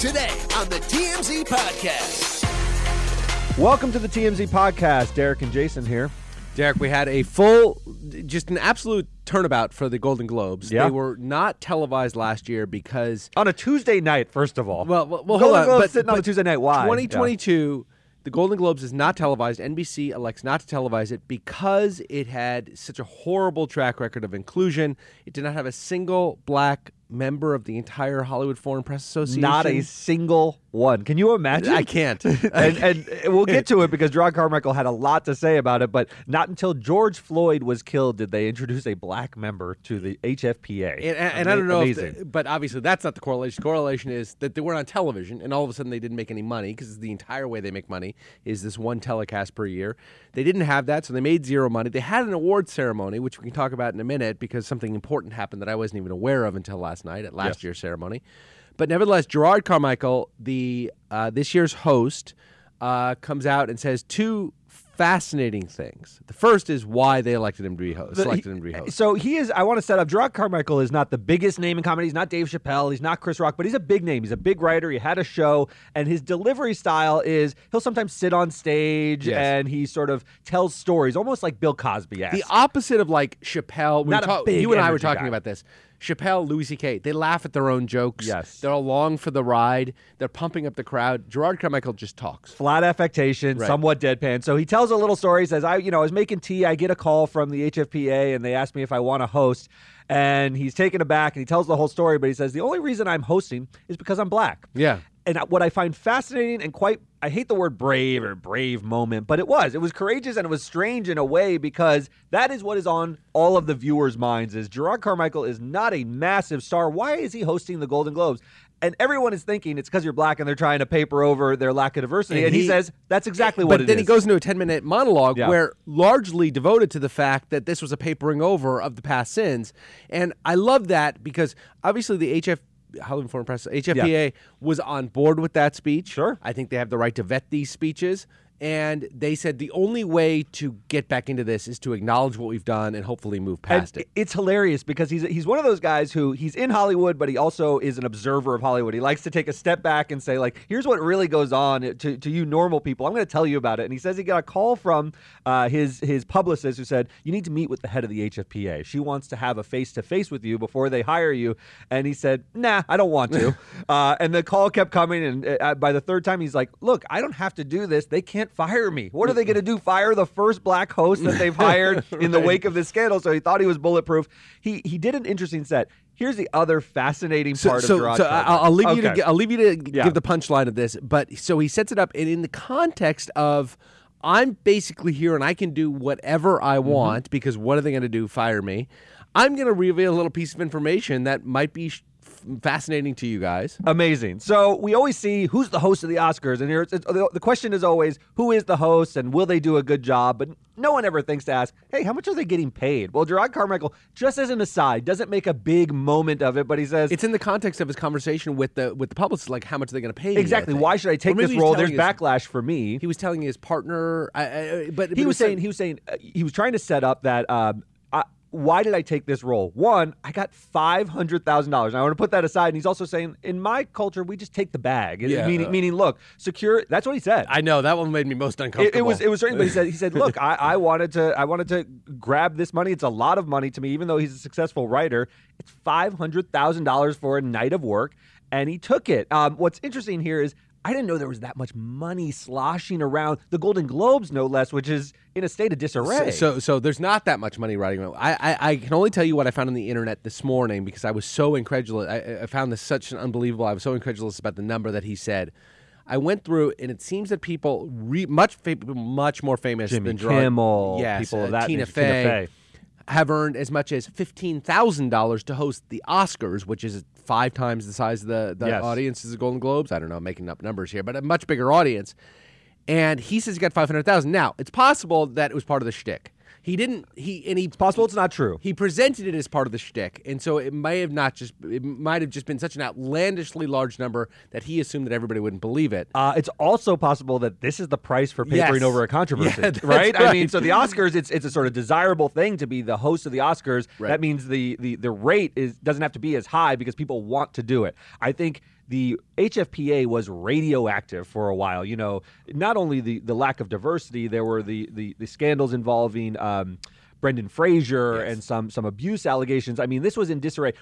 Today on the TMZ Podcast. Welcome to the TMZ Podcast. Derek and Jason here. Derek, we had a full, just an absolute turnabout for the Golden Globes. Yeah. They were not televised last year because... On a Tuesday night, first of all. Well hold on. Golden Globes sitting on a Tuesday night. Why? 2022, yeah. The Golden Globes is not televised. NBC elects not to televise it because it had such a horrible track record of inclusion. It did not have a single black member of the entire Hollywood Foreign Press Association. Not a single one. Can you imagine? I can't. and we'll get to it because Jerrod Carmichael had a lot to say about it, but not until George Floyd was killed did they introduce a black member to the HFPA. And I don't know, but obviously that's not the correlation. The correlation is that they weren't on television, and all of a sudden they didn't make any money because the entire way they make money is this one telecast per year. They didn't have that, so they made zero money. They had an award ceremony, which we can talk about in a minute because something important happened that I wasn't even aware of until last night at last year's ceremony. But nevertheless, Jerrod Carmichael, the this year's host, comes out and says two fascinating things. The first is why they elected him to be host. So he is, I want to set up, Jerrod Carmichael is not the biggest name in comedy. He's not Dave Chappelle. He's not Chris Rock, but he's a big name. He's a big writer. He had a show, and his delivery style is he'll sometimes sit on stage and he sort of tells stories, almost like Bill Cosby-esque. The opposite of like Chappelle. You and I were talking about this. Chappelle, Louis C.K., they laugh at their own jokes. Yes. They're along for the ride. They're pumping up the crowd. Jerrod Carmichael just talks. Flat affectation, somewhat deadpan. So he tells a little story. He says, I was making tea. I get a call from the HFPA, and they asked me if I want to host. And he's taken aback, and he tells the whole story. But he says, the only reason I'm hosting is because I'm black. Yeah. And what I find fascinating and quite, I hate the word brave or brave moment, but it was courageous, and it was strange in a way because that is what is on all of the viewers' minds is Jerrod Carmichael is not a massive star. Why is he hosting the Golden Globes? And everyone is thinking it's because you're black and they're trying to paper over their lack of diversity. And he says that's exactly what it is. But then he goes into a 10-minute monologue where largely devoted to the fact that this was a papering over of the past sins. And I love that because obviously the Hollywood Foreign Press, HFPA, was on board with that speech. Sure. I think they have the right to vet these speeches. And they said the only way to get back into this is to acknowledge what we've done and hopefully move past it. It's hilarious because he's one of those guys who he's in Hollywood, but he also is an observer of Hollywood. He likes to take a step back and say, like, here's what really goes on to you normal people. I'm going to tell you about it. And he says he got a call from his publicist who said, you need to meet with the head of the HFPA. She wants to have a face-to-face with you before they hire you. And he said, nah, I don't want to. And the call kept coming. And by the third time, he's like, look, I don't have to do this. They can't fire me. What are they going to do? Fire the first black host that they've hired in the wake of this scandal? So he thought he was bulletproof. He did an interesting set. Here's the other fascinating part of Jerrod. So I'll leave you to give the punchline of this. But so he sets it up, and in the context of I'm basically here and I can do whatever I want because what are they going to do? Fire me? I'm going to reveal a little piece of information that might be fascinating to you guys. Amazing. So we always see who's the host of the Oscars, and here the question is always who is the host and will they do a good job? But no one ever thinks to ask, hey, how much are they getting paid? Well, Jerrod Carmichael, just as an aside, doesn't make a big moment of it, but he says it's in the context of his conversation with the publicist, like how much are they going to pay? Exactly. Why should I take this role? There's backlash for me. He was telling his partner, but he was trying to set up that. Why did I take this role? One, I got $500,000. I want to put that aside. And he's also saying, in my culture, we just take the bag. Yeah, meaning, look, secure. That's what he said. I know that one made me most uncomfortable. It was strange, but he said, look, I wanted to grab this money. It's a lot of money to me, even though he's a successful writer. It's $500,000 for a night of work, and he took it. What's interesting here is I didn't know there was that much money sloshing around the Golden Globes, no less, which is in a state of disarray. So there's not that much money riding around. I can only tell you what I found on the internet this morning because I was so incredulous. I found this such an unbelievable. I was so incredulous about the number that he said. I went through, and it seems that people much more famous Jimmy than Jerrod Kimmel, people of that Tina Fey. have earned as much as $15,000 to host the Oscars, which is 5 times the size of the yes. audience as the Golden Globes. I don't know, I'm making up numbers here, but a much bigger audience. And he says he got $500,000. Now, it's possible that it was part of the shtick. It's possible it's not true. He presented it as part of the shtick, and so it might have just been such an outlandishly large number that he assumed that everybody wouldn't believe it. It's also possible that this is the price for papering yes. over a controversy, yeah, right? I mean, so the Oscars, it's a sort of desirable thing to be the host of the Oscars. Right. That means the rate doesn't have to be as high because people want to do it. I think the HFPA was radioactive for a while. You know, not only the lack of diversity, there were the scandals involving Brendan Fraser yes. and some abuse allegations. I mean, this was in disarray.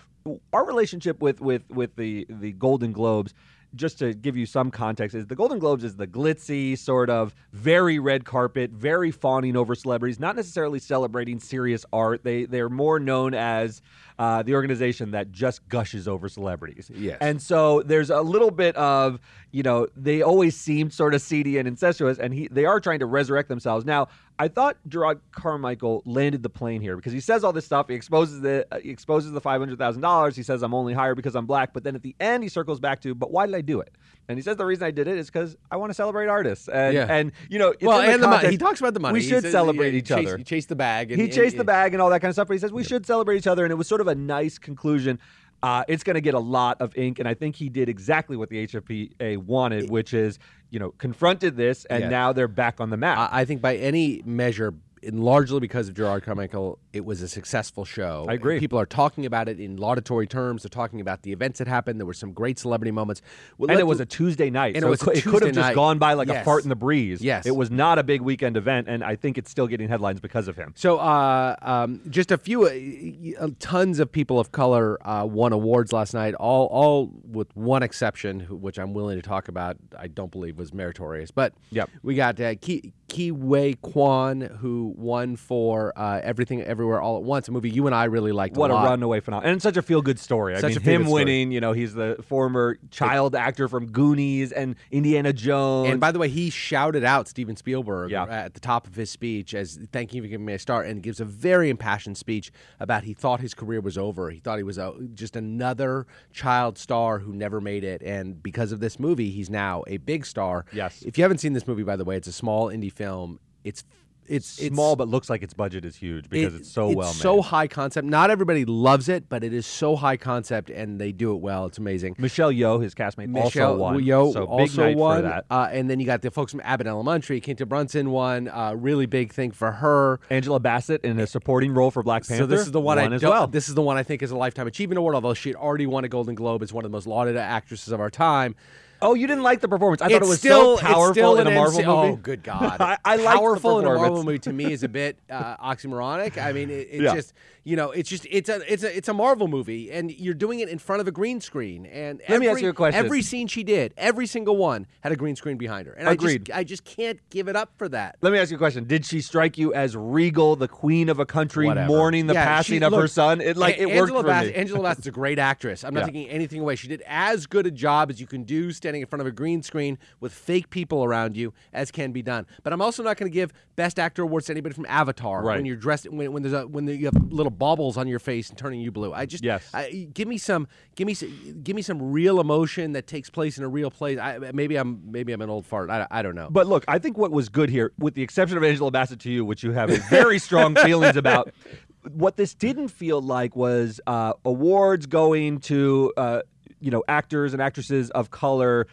Our relationship with the Golden Globes, just to give you some context, is the Golden Globes is the glitzy sort of very red carpet, very fawning over celebrities, not necessarily celebrating serious art. They're more known as the organization that just gushes over celebrities. Yes. And so there's a little bit of, you know, they always seem sort of seedy and incestuous, and they are trying to resurrect themselves. Now, I thought Jerrod Carmichael landed the plane here because he says all this stuff. He exposes the $500,000. He says, I'm only hired because I'm black. But then at the end, he circles back to, but why did I do it? And he says the reason I did it is because I want to celebrate artists. And, yeah. and you know, well, and the money. He talks about the money. We should celebrate each other. He chased the bag. And, he chased the bag and all that kind of stuff. But he says we yeah. should celebrate each other. And it was sort of a nice conclusion. It's going to get a lot of ink, and I think he did exactly what the HFPA wanted, which is, you know, confronted this, and yeah. now they're back on the map. I think by any measure, and largely because of Jerrod Carmichael, it was a successful show. I agree. And people are talking about it in laudatory terms. They're talking about the events that happened. There were some great celebrity moments. Well, and it was a Tuesday night. And so it could have just gone by like yes. a fart in the breeze. Yes. It was not a big weekend event, and I think it's still getting headlines because of him. So just a few tons of people of color won awards last night, all with one exception, which I'm willing to talk about, I don't believe was meritorious. But yep. we got Ke Huy Quan, who won for Everything Everywhere All at Once, a movie you and I really liked a lot. What a runaway phenomenon. And it's such a feel-good story. I mean, him winning, you know, he's the former child actor from Goonies and Indiana Jones. And by the way, he shouted out Steven Spielberg yeah. at the top of his speech as thanking you for giving me a star, and gives a very impassioned speech about he thought his career was over. He thought he was just another child star who never made it, and because of this movie, he's now a big star. Yes. If you haven't seen this movie, by the way, it's a small indie film. It's small, but looks like its budget is huge because it's so well made. It's so high concept. Not everybody loves it, but it is so high concept, and they do it well. It's amazing. Michelle Yeoh, his castmate, also won. Michelle Yeoh so also won. For that. And then you got the folks from Abbott Elementary. Quinta Brunson won. Really big thing for her. Angela Bassett in a supporting role for Black Panther. So this is the one This is the one I think is a Lifetime Achievement Award, although she had already won a Golden Globe as one of the most lauded actresses of our time. Oh, you didn't like the performance. I thought it was so powerful in a Marvel movie. Oh, good God. I like powerful in a Marvel movie to me is a bit oxymoronic. I mean, it's a Marvel movie, and you're doing it in front of a green screen. And let me ask you a question. Every scene she did, every single one, had a green screen behind her. And agreed. I just can't give it up for that. Let me ask you a question. Did she strike you as regal, the queen of a country, mourning the passing of her son? It worked for me. Angela Bassett's a great actress. I'm not taking anything away. She did as good a job as you can do standing in front of a green screen with fake people around you as can be done. But I'm also not going to give Best Actor awards to anybody from Avatar when you're dressed when you have little baubles on your face and turning you blue. Give me some real emotion that takes place in a real place. Maybe I'm an old fart. I don't know. But look, I think what was good here, with the exception of Angela Bassett to you, which you have very strong feelings about, what this didn't feel like was awards going to actors and actresses of color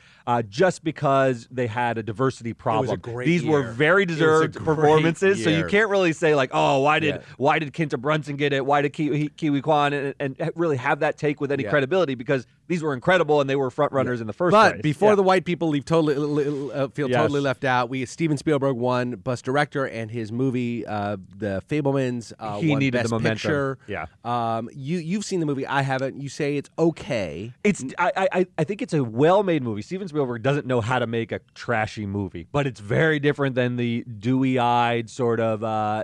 just because they had a diversity problem. These were very deserved performances, so you can't really say like, oh, why did Quinta Brunson get it? Why did Ke Huy Quan and really have that take with any credibility, because these were incredible and they were front runners in the first place. But before the white people feel totally left out, Steven Spielberg won Best Director, and his movie The Fablemans won Best Picture. Yeah. You've seen the movie. I haven't. You say it's okay. I think it's a well-made movie. Steven Spielberg doesn't know how to make a trashy movie, but it's very different than the dewy-eyed sort of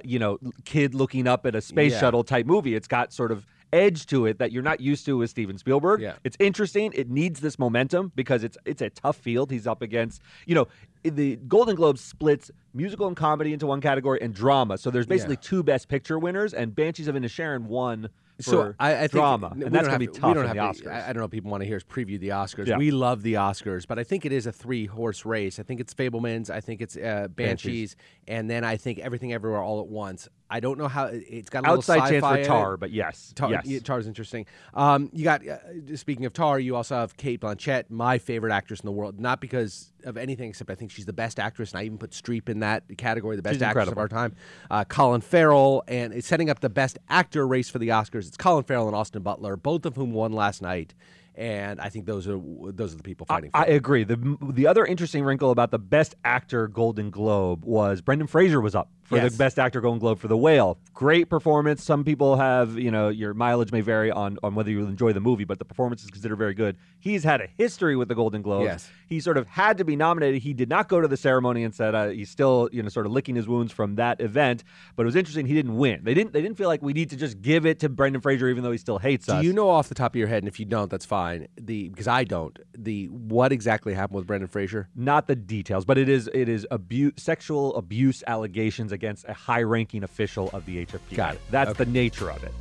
kid looking up at a space shuttle type movie. It's got sort of edge to it that you're not used to with Steven Spielberg. Yeah. It's interesting. It needs this momentum because it's a tough field he's up against. You know, the Golden Globes splits musical and comedy into one category and drama. So there's basically two Best Picture winners, and Banshees of Inisherin won for drama. And that's going to be tough in the Oscars. I don't know if people want to hear us preview the Oscars. Yeah. We love the Oscars, but I think it is a three-horse race. I think it's Fablemans, I think it's Banshees, and then I think Everything Everywhere All at Once. I don't know how it's got a outside chance for Tar, but yes, Tar's interesting. You got speaking of Tar, you also have Cate Blanchett, my favorite actress in the world, not because of anything except I think she's the best actress, and I even put Streep in that category, the best actress of our time. Colin Farrell, and it's setting up the best actor race for the Oscars. It's Colin Farrell and Austin Butler, both of whom won last night. And I think those are the people fighting for it. I agree. The other interesting wrinkle about the Best Actor Golden Globe was Brendan Fraser was up for the Best Actor Golden Globe for The Whale. Great performance. Some people have, you know, your mileage may vary on whether you enjoy the movie, but the performance is considered very good. He's had a history with the Golden Globes. Yes. He sort of had to be nominated. He did not go to the ceremony and said he's still, you know, sort of licking his wounds from that event. But it was interesting. He didn't win. They didn't feel like we need to just give it to Brendan Fraser, even though he still hates us. Do you know off the top of your head, and if you don't, that's fine. Because I don't. What exactly happened with Brendan Fraser? Not the details, but it is sexual abuse allegations against a high-ranking official of the HFP. Got it. That's okay. The nature of it.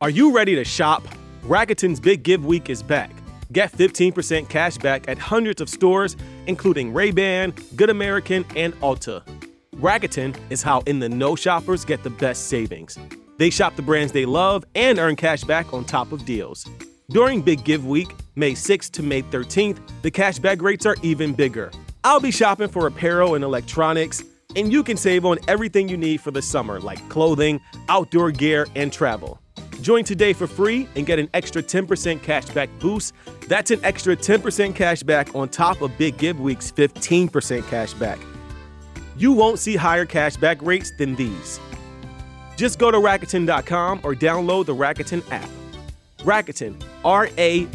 Are you ready to shop? Rakuten's Big Give Week is back. Get 15% cash back at hundreds of stores, including Ray-Ban, Good American, and Ulta. Rakuten is how in-the-know shoppers get the best savings. They shop the brands they love and earn cash back on top of deals. During Big Give Week, May 6th to May 13th, the cashback rates are even bigger. I'll be shopping for apparel and electronics, and you can save on everything you need for the summer, like clothing, outdoor gear, and travel. Join today for free and get an extra 10% cashback boost. That's an extra 10% cashback on top of Big Give Week's 15% cashback. You won't see higher cashback rates than these. Just go to Rakuten.com or download the Rakuten app. Rakuten, R-A-K-U-T-E-N.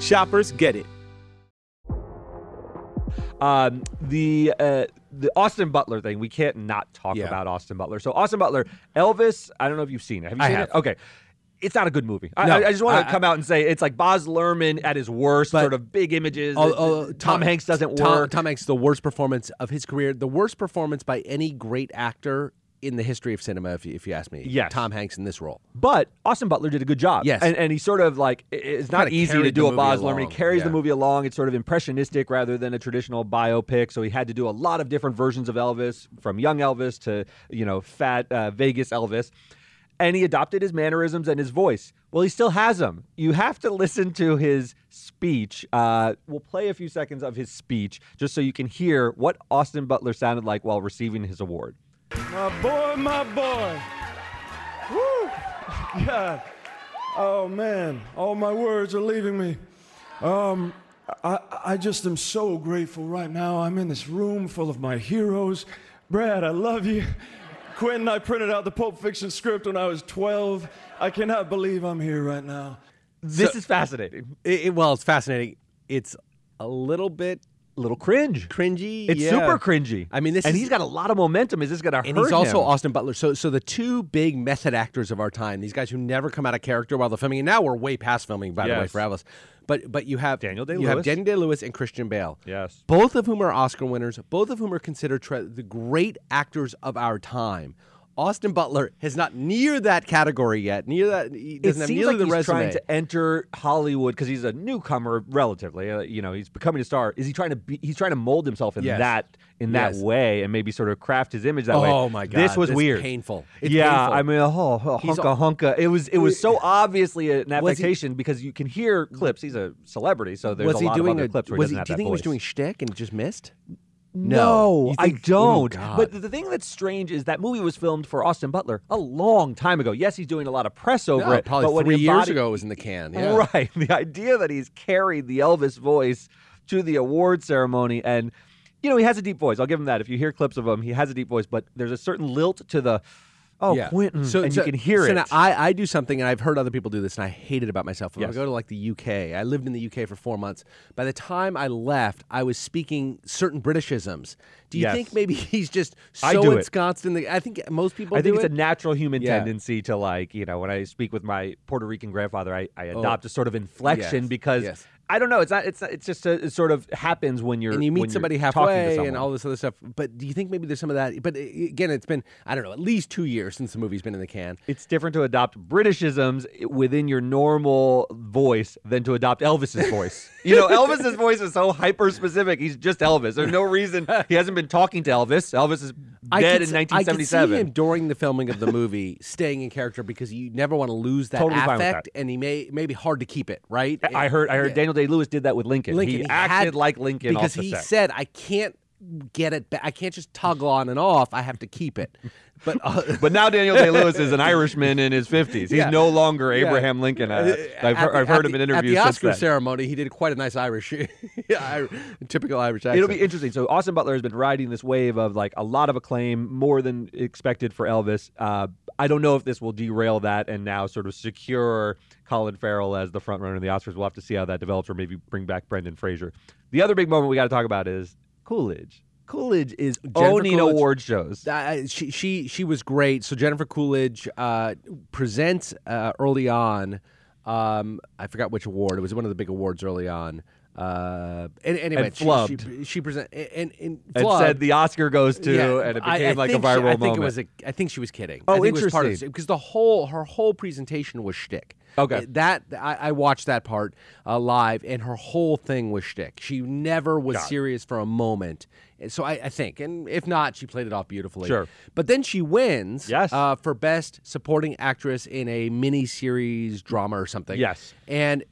Shoppers get it. The Austin Butler thing, we can't not talk about Austin Butler. So Austin Butler, Elvis, I don't know if you've seen it. Have you seen it? Okay. It's not a good movie. I just want to come out and say it's like Baz Luhrmann at his worst, sort of big images. Tom Hanks doesn't work. Tom Hanks, the worst performance of his career, the worst performance by any great actor in the history of cinema, if you ask me. Yes. Tom Hanks in this role. But Austin Butler did a good job. Yes. And he sort of like, it's not easy to do a Baz Luhrmann. He carries the movie along. It's sort of impressionistic rather than a traditional biopic. So he had to do a lot of different versions of Elvis, from young Elvis to, you know, fat Vegas Elvis. And he adopted his mannerisms and his voice. Well, he still has them. You have to listen to his speech. We'll play a few seconds of his speech just so you can hear what Austin Butler sounded like while receiving his award. My boy, woo, God, oh man, all my words are leaving me. I just am so grateful right now. I'm in this room full of my heroes. Brad, I love you. Quentin, I printed out the Pulp Fiction script when I was 12. I cannot believe I'm here right now. This is fascinating. It's fascinating. It's a little cringe. Cringy. It's super cringy. I mean, he's got a lot of momentum. Is this going to hurt him? And he's also Austin Butler. So the two big method actors of our time, these guys who never come out of character while they're filming, and now we're way past filming, by the way, for Elvis. But you have Daniel Day-Lewis and Christian Bale. Yes. Both of whom are Oscar winners, both of whom are considered the great actors of our time. Austin Butler is not near that category yet. He doesn't have nearly the resume. It seems like he's trying to enter Hollywood because he's a newcomer, relatively. He's becoming a star. Is he trying to? He's trying to mold himself in that way, and maybe sort of craft his image that way. Oh my God, this was weird. Painful. It's painful. I mean, honka. It was so obviously an affectation because you can hear clips. He's a celebrity, so there's a lot of other clips where he doesn't have that voice. Do you think he was doing shtick and just missed? No, I don't. But the thing that's strange is that movie was filmed for Austin Butler a long time ago. Yes, he's doing a lot of press over it. Probably but 3 years ago it was in the can. Yeah. Right. The idea that he's carried the Elvis voice to the award ceremony and, you know, he has a deep voice. I'll give him that. If you hear clips of him, he has a deep voice. But there's a certain lilt to the Oh, yeah. Quentin. So, and so, you can hear it. I do something, and I've heard other people do this, and I hate it about myself. When I go to like the UK, I lived in the UK for 4 months. By the time I left, I was speaking certain Britishisms. Do you think maybe he's just so ensconced in the... I think most people do it. I think it's a natural human tendency to, like, you know, when I speak with my Puerto Rican grandfather, I adopt a sort of inflection because... Yes. I don't know. It's just it sort of happens when you're and you meet somebody halfway and all this other stuff. But do you think maybe there's some of that? But again, it's been I don't know at least 2 years since the movie's been in the can. It's different to adopt Britishisms within your normal voice than to adopt Elvis's voice. You know, Elvis's voice is so hyper specific. He's just Elvis. There's no reason he hasn't been talking to Elvis. Elvis is dead in 1977. I could see him during the filming of the movie staying in character because you never want to lose that affect, and he may be hard to keep it. Right? I heard Daniel Day-Lewis did that with Lincoln. He acted like Lincoln because he said, "I can't get it back. I can't just toggle on and off. I have to keep it." But but now Daniel Day-Lewis is an Irishman in his 50s. He's no longer Abraham Lincoln. I've heard him in interviews. At the Oscar ceremony, he did quite a nice Irish, typical Irish accent. It'll be interesting. So Austin Butler has been riding this wave of like a lot of acclaim, more than expected for Elvis. I don't know if this will derail that and now sort of secure Colin Farrell as the front runner of the Oscars. We'll have to see how that develops, or maybe bring back Brendan Fraser. The other big moment we got to talk about is Coolidge. Coolidge is owning award shows. She was great. So Jennifer Coolidge presents early on. I forgot which award. It was one of the big awards early on. Anyway, and flubbed. She presented and said the Oscar goes to, and it became like a viral moment. I think she was kidding. Oh, interesting. Because her whole presentation was shtick. Okay, I watched that part live, and her whole thing was shtick. She never was serious for a moment. So I think, and if not, she played it off beautifully. Sure. But then she wins for Best Supporting Actress in a mini-series drama or something. Yes. And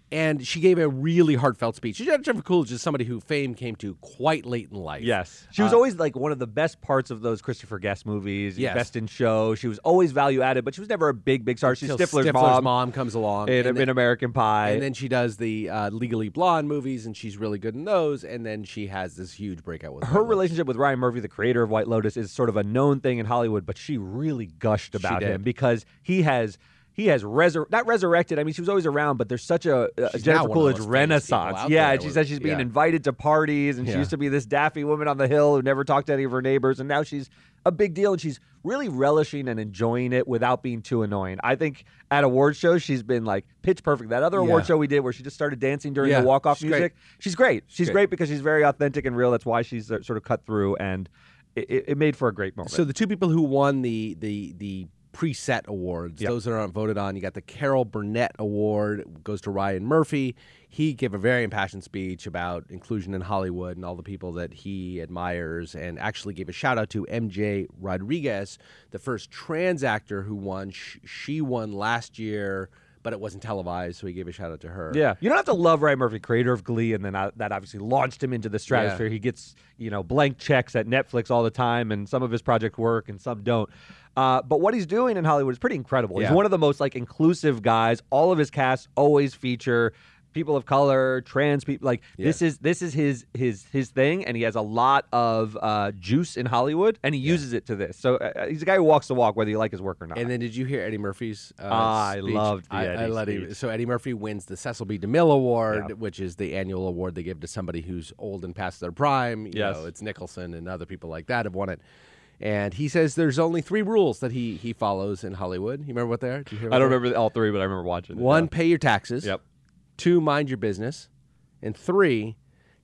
she gave a really heartfelt speech. Jennifer Coolidge is somebody who fame came to quite late in life. Yes. She was always like one of the best parts of those Christopher Guest movies, Best in Show. She was always value-added, but she was never a big star. She's Stifler's mom comes along. In American Pie. And then she does the Legally Blonde movies, and she's really good in those, and then she has this huge breakout with her. Relationship with Ryan Murphy, the creator of White Lotus, is sort of a known thing in Hollywood, but she really gushed about him because he has resurrected. I mean, she was always around, but there's such a Jennifer Coolidge renaissance. Yeah, and she said she's being invited to parties, and she used to be this daffy woman on the hill who never talked to any of her neighbors, and now she's a big deal, and she's really relishing and enjoying it without being too annoying. I think at award shows, she's been like pitch perfect. That other award show we did where she just started dancing during the walk-off music, she's great. She's great because she's very authentic and real. That's why she's sort of cut through, and it made for a great moment. So the two people who won the preset awards, those that aren't voted on, you got the Carol Burnett Award, it goes to Ryan Murphy. He gave a very impassioned speech about inclusion in Hollywood and all the people that he admires, and actually gave a shout-out to MJ Rodriguez, the first trans actor who won. She won last year, but it wasn't televised, so he gave a shout-out to her. Yeah. You don't have to love Ryan Murphy, creator of Glee, and then that obviously launched him into the stratosphere. Yeah. He gets, you know, blank checks at Netflix all the time, and some of his projects work and some don't. But what he's doing in Hollywood is pretty incredible. Yeah. He's one of the most, like, inclusive guys. All of his casts always feature people of color, trans people. Like this is his thing, and he has a lot of juice in Hollywood, and he uses it to this. So he's a guy who walks the walk, whether you like his work or not. And then did you hear Eddie Murphy's speech? I loved the Eddie speech. So Eddie Murphy wins the Cecil B. DeMille Award, which is the annual award they give to somebody who's old and past their prime. You know, it's Nicholson and other people like that have won it. And he says there's only three rules that he follows in Hollywood. You remember what they are? Did you hear I don't remember all three, but I remember watching it. One, pay your taxes. Yep. Two, mind your business. And three,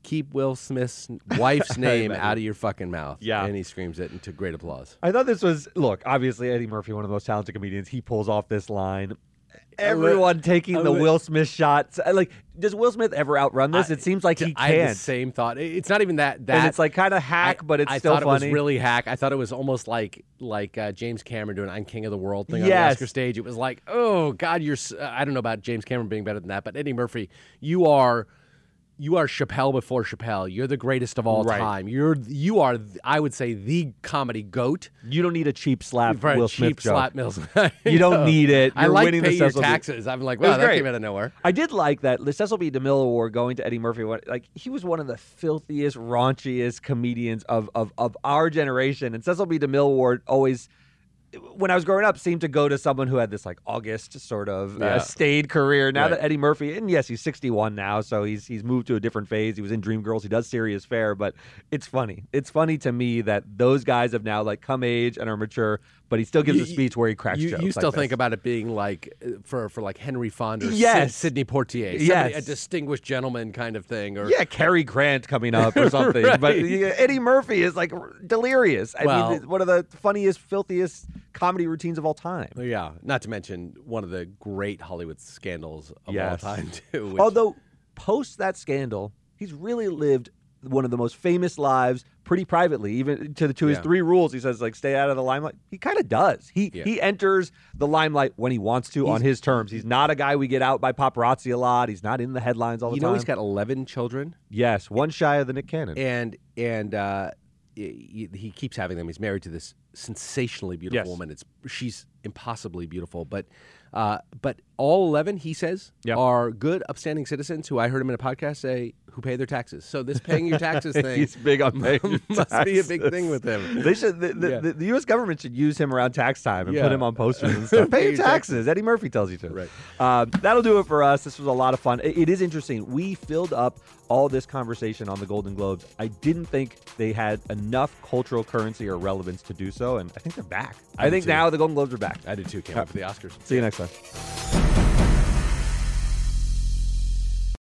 keep Will Smith's wife's name out of your fucking mouth. Yeah. And he screams it into great applause. I thought this was, look, obviously Eddie Murphy, one of the most talented comedians, he pulls off this line. Everyone taking the Will Smith shots. Like, does Will Smith ever outrun this? It seems like he can. I had the same thought. It's not even that. And it's like kind of hack, but it's still funny. I thought it was really hack. I thought it was almost like James Cameron doing "I'm King of the World" thing on the Oscar stage. It was like, oh God, you're. I don't know about James Cameron being better than that, but Eddie Murphy, you are Chappelle before Chappelle. You're the greatest of all time. You are, I would say, the comedy goat. You don't need a cheap slap Will Smith joke. You don't need it. You're winning the Cecil B. taxes. I'm like, wow, that came out of nowhere. I did like that the Cecil B. DeMille Award going to Eddie Murphy. Like, he was one of the filthiest, raunchiest comedians of our generation. And Cecil B. DeMille Award always when I was growing up, seemed to go to someone who had this like august sort of staid career. Now that Eddie Murphy, and yes, he's 61 now, so he's moved to a different phase. He was in Dreamgirls. He does Serious Fair, but it's funny. It's funny to me that those guys have now like come age and are mature, but he still gives a speech where he cracks jokes. You still think about it being like for like Henry Fonda, Sidney Poitier, somebody, a distinguished gentleman kind of thing, or Cary Grant coming up or something. Right. But Eddie Murphy is like delirious. I mean, one of the funniest, filthiest comedy routines of all time. Yeah, not to mention one of the great Hollywood scandals of all time too. Which... Although post that scandal, he's really lived one of the most famous lives pretty privately, even to his three rules. He says, like, stay out of the limelight. He kind of does. He enters the limelight when he wants to on his terms. He's not a guy we get out by paparazzi a lot. He's not in the headlines all the time. You know he's got 11 children? Yes, one shy of the Nick Cannon. And he keeps having them. He's married to this sensationally beautiful woman. She's impossibly beautiful, but all 11, he says, are good, upstanding citizens who I heard him in a podcast say who pay their taxes. So this paying your taxes thing, he's big on paying your taxes. Must be a big thing with him. They should. The U.S. government should use him around tax time and put him on posters and stuff. Pay your taxes. Eddie Murphy tells you to. Right. That'll do it for us. This was a lot of fun. It is interesting. We filled up all this conversation on the Golden Globes. I didn't think they had enough cultural currency or relevance to do so, and I think they're back. I think now the Golden Globes are back. I did too. Can't wait for the Oscars. See you next time.